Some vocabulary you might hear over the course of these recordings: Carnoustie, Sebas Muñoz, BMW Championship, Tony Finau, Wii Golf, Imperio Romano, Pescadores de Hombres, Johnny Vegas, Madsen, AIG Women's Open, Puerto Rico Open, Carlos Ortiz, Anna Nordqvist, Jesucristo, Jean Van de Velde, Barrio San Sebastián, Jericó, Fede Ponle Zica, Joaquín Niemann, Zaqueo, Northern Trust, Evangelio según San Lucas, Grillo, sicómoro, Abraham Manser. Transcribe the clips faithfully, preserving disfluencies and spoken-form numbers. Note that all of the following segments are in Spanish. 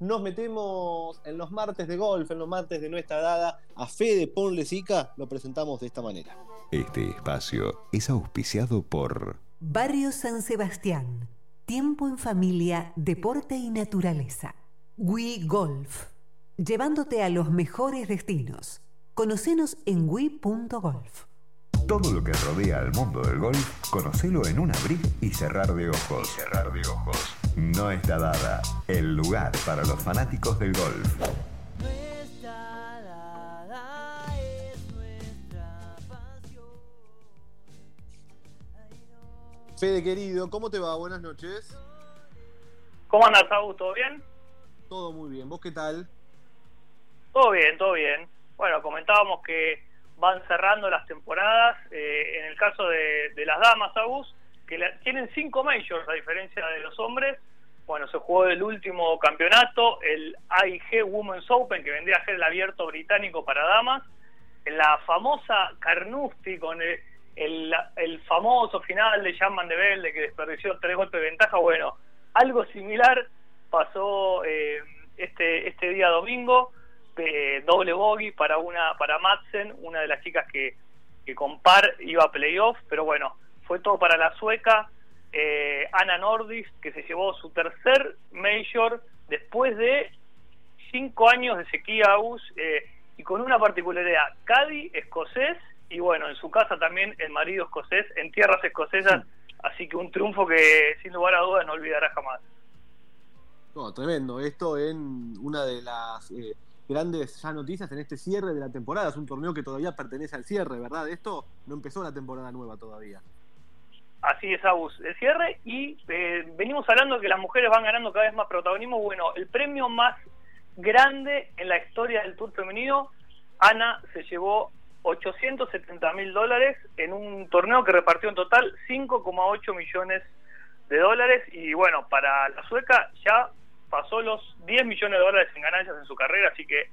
Nos metemos en los martes de golf, en los martes de nuestra dada. A Fede Ponle Zica lo presentamos de esta manera. Este espacio es auspiciado por Barrio San Sebastián, tiempo en familia, deporte y naturaleza. Wii Golf, llevándote a los mejores destinos. Conocenos en wii punto golf. Todo lo que rodea al mundo del golf, conocelo en un abrir y cerrar de ojos. Y cerrar de ojos. No está dada, el lugar para los fanáticos del golf. No está dada, es nuestra pasión. No... Fede, querido, ¿cómo te va? Buenas noches. ¿Cómo andas, Saúl? ¿Todo bien? Todo muy bien. ¿Vos qué tal? Todo bien, todo bien. Bueno, comentábamos que van cerrando las temporadas, eh, en el caso de, de las damas, Agus, que la, tienen cinco majors a diferencia de los hombres. Bueno, se jugó el último campeonato, el A I G Women's Open, que vendría a ser el abierto británico para damas, la famosa Carnoustie con el, el, el famoso final de Jean Van de Velde, que desperdició tres golpes de ventaja. Bueno, algo similar pasó eh, este, este día domingo. Eh, doble bogey para una para Madsen, una de las chicas que, que con par iba a playoff, pero bueno, fue todo para la sueca eh, Anna Nordqvist, que se llevó su tercer major después de cinco años de sequía, eh, y con una particularidad, Caddy escocés, y bueno, en su casa también el marido escocés, en tierras escocesas, sí. Así que un triunfo que sin lugar a dudas no olvidará jamás. No, tremendo, esto en una de las... Eh... grandes ya noticias en este cierre de la temporada. Es un torneo que todavía pertenece al cierre, ¿verdad? Esto no empezó la temporada nueva todavía. Así es, Agus. El cierre y eh, venimos hablando de que las mujeres van ganando cada vez más protagonismo. Bueno, el premio más grande en la historia del Tour femenino, Ana se llevó ochocientos setenta mil dólares en un torneo que repartió en total cinco coma ocho millones de dólares. Y bueno, para la sueca ya pasó los diez millones de dólares en ganancias en su carrera, así que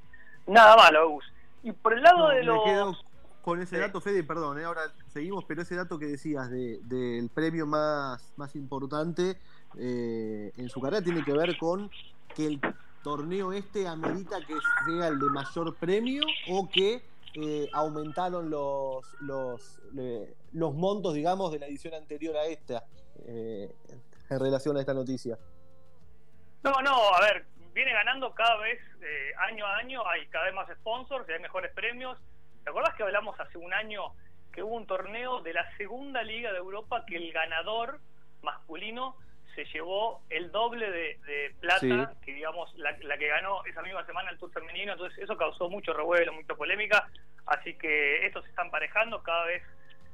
nada malo, Agus. Y por el lado no, de los... Me quedo con ese dato, Fede, perdón, ¿eh? Ahora seguimos, pero ese dato que decías de del premio más, más importante eh, en su carrera tiene que ver con que el torneo este amerita que sea el de mayor premio o que eh, aumentaron los, los, eh, los montos, digamos, de la edición anterior a esta eh, en relación a esta noticia. No, no, a ver, viene ganando cada vez, eh, año a año, hay cada vez más sponsors, hay mejores premios. ¿Te acordás que hablamos hace un año que hubo un torneo de la segunda liga de Europa que el ganador masculino se llevó el doble de, de plata, sí, que digamos la, la que ganó esa misma semana el Tour femenino? Entonces eso causó mucho revuelo, mucha polémica, así que estos se están emparejando, cada vez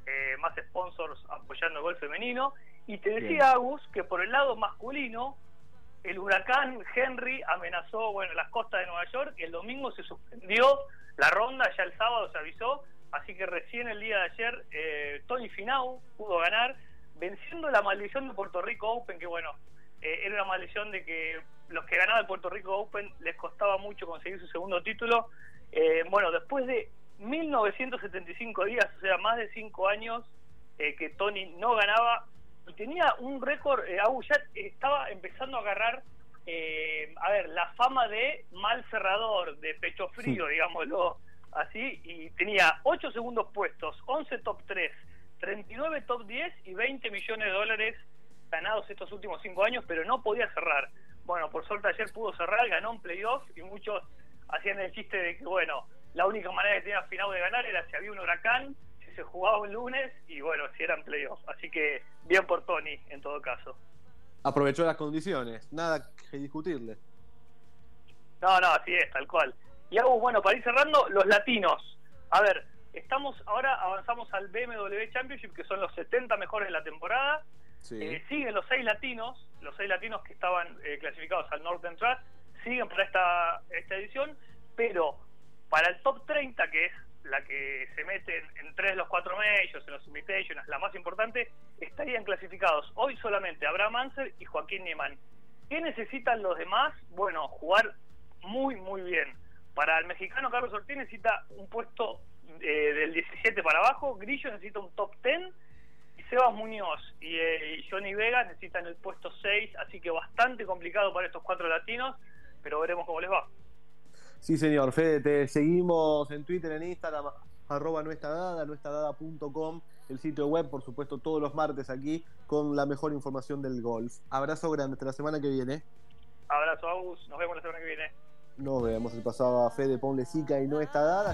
eh, más sponsors apoyando el gol femenino. Y te decía, bien, Agus, que por el lado masculino, el huracán Henry amenazó, bueno, las costas de Nueva York, y el domingo se suspendió la ronda, ya el sábado se avisó, así que recién el día de ayer eh, Tony Finau pudo ganar, venciendo la maldición de Puerto Rico Open, que bueno, eh, era una maldición de que los que ganaban el Puerto Rico Open les costaba mucho conseguir su segundo título. Eh, bueno, después de mil novecientos setenta y cinco días, o sea, más de cinco años eh, que Tony no ganaba. Tenía un récord, eh, Agus, ya estaba empezando a agarrar, eh, a ver, la fama de mal cerrador, de pecho frío, sí, digámoslo así, y tenía ocho segundos puestos, once top tres, treinta y nueve top diez y veinte millones de dólares ganados estos últimos cinco años, pero no podía cerrar. Bueno, por suerte ayer pudo cerrar, ganó un playoff, y muchos hacían el chiste de que, bueno, la única manera que tenía Finau de ganar era si había un huracán, se jugaba un lunes, y bueno, si eran playoffs, así que bien por Tony en todo caso. Aprovechó las condiciones, nada que discutirle. No, no, así es, tal cual. Y hago, bueno, para ir cerrando, los latinos. A ver, estamos ahora, avanzamos al B M W Championship, que son los setenta mejores de la temporada. Sí. Eh, siguen los seis latinos, los seis latinos que estaban eh, clasificados al Northern Trust, siguen para esta, esta edición, pero para el top treinta, que es la que se mete en tres de los cuatro majors, en los invitations, la más importante, estarían clasificados hoy solamente Abraham Manser y Joaquín Niemann. ¿Qué necesitan los demás? Bueno, jugar muy, muy bien. Para el mexicano Carlos Ortiz necesita un puesto eh, del diecisiete para abajo, Grillo necesita un top diez, y Sebas Muñoz y, eh, y Johnny Vegas necesitan el puesto seis, así que bastante complicado para estos cuatro latinos. pero veremos cómo les va. Sí, señor. Fede, te seguimos en Twitter, en Instagram, arroba nuestradada, nuestradada punto com, el sitio web, por supuesto, todos los martes aquí con la mejor información del golf. Abrazo grande, hasta la semana que viene. Abrazo, Agus, nos vemos la semana que viene. Nos vemos. El pasado a Fede Ponle Zica y no está dada.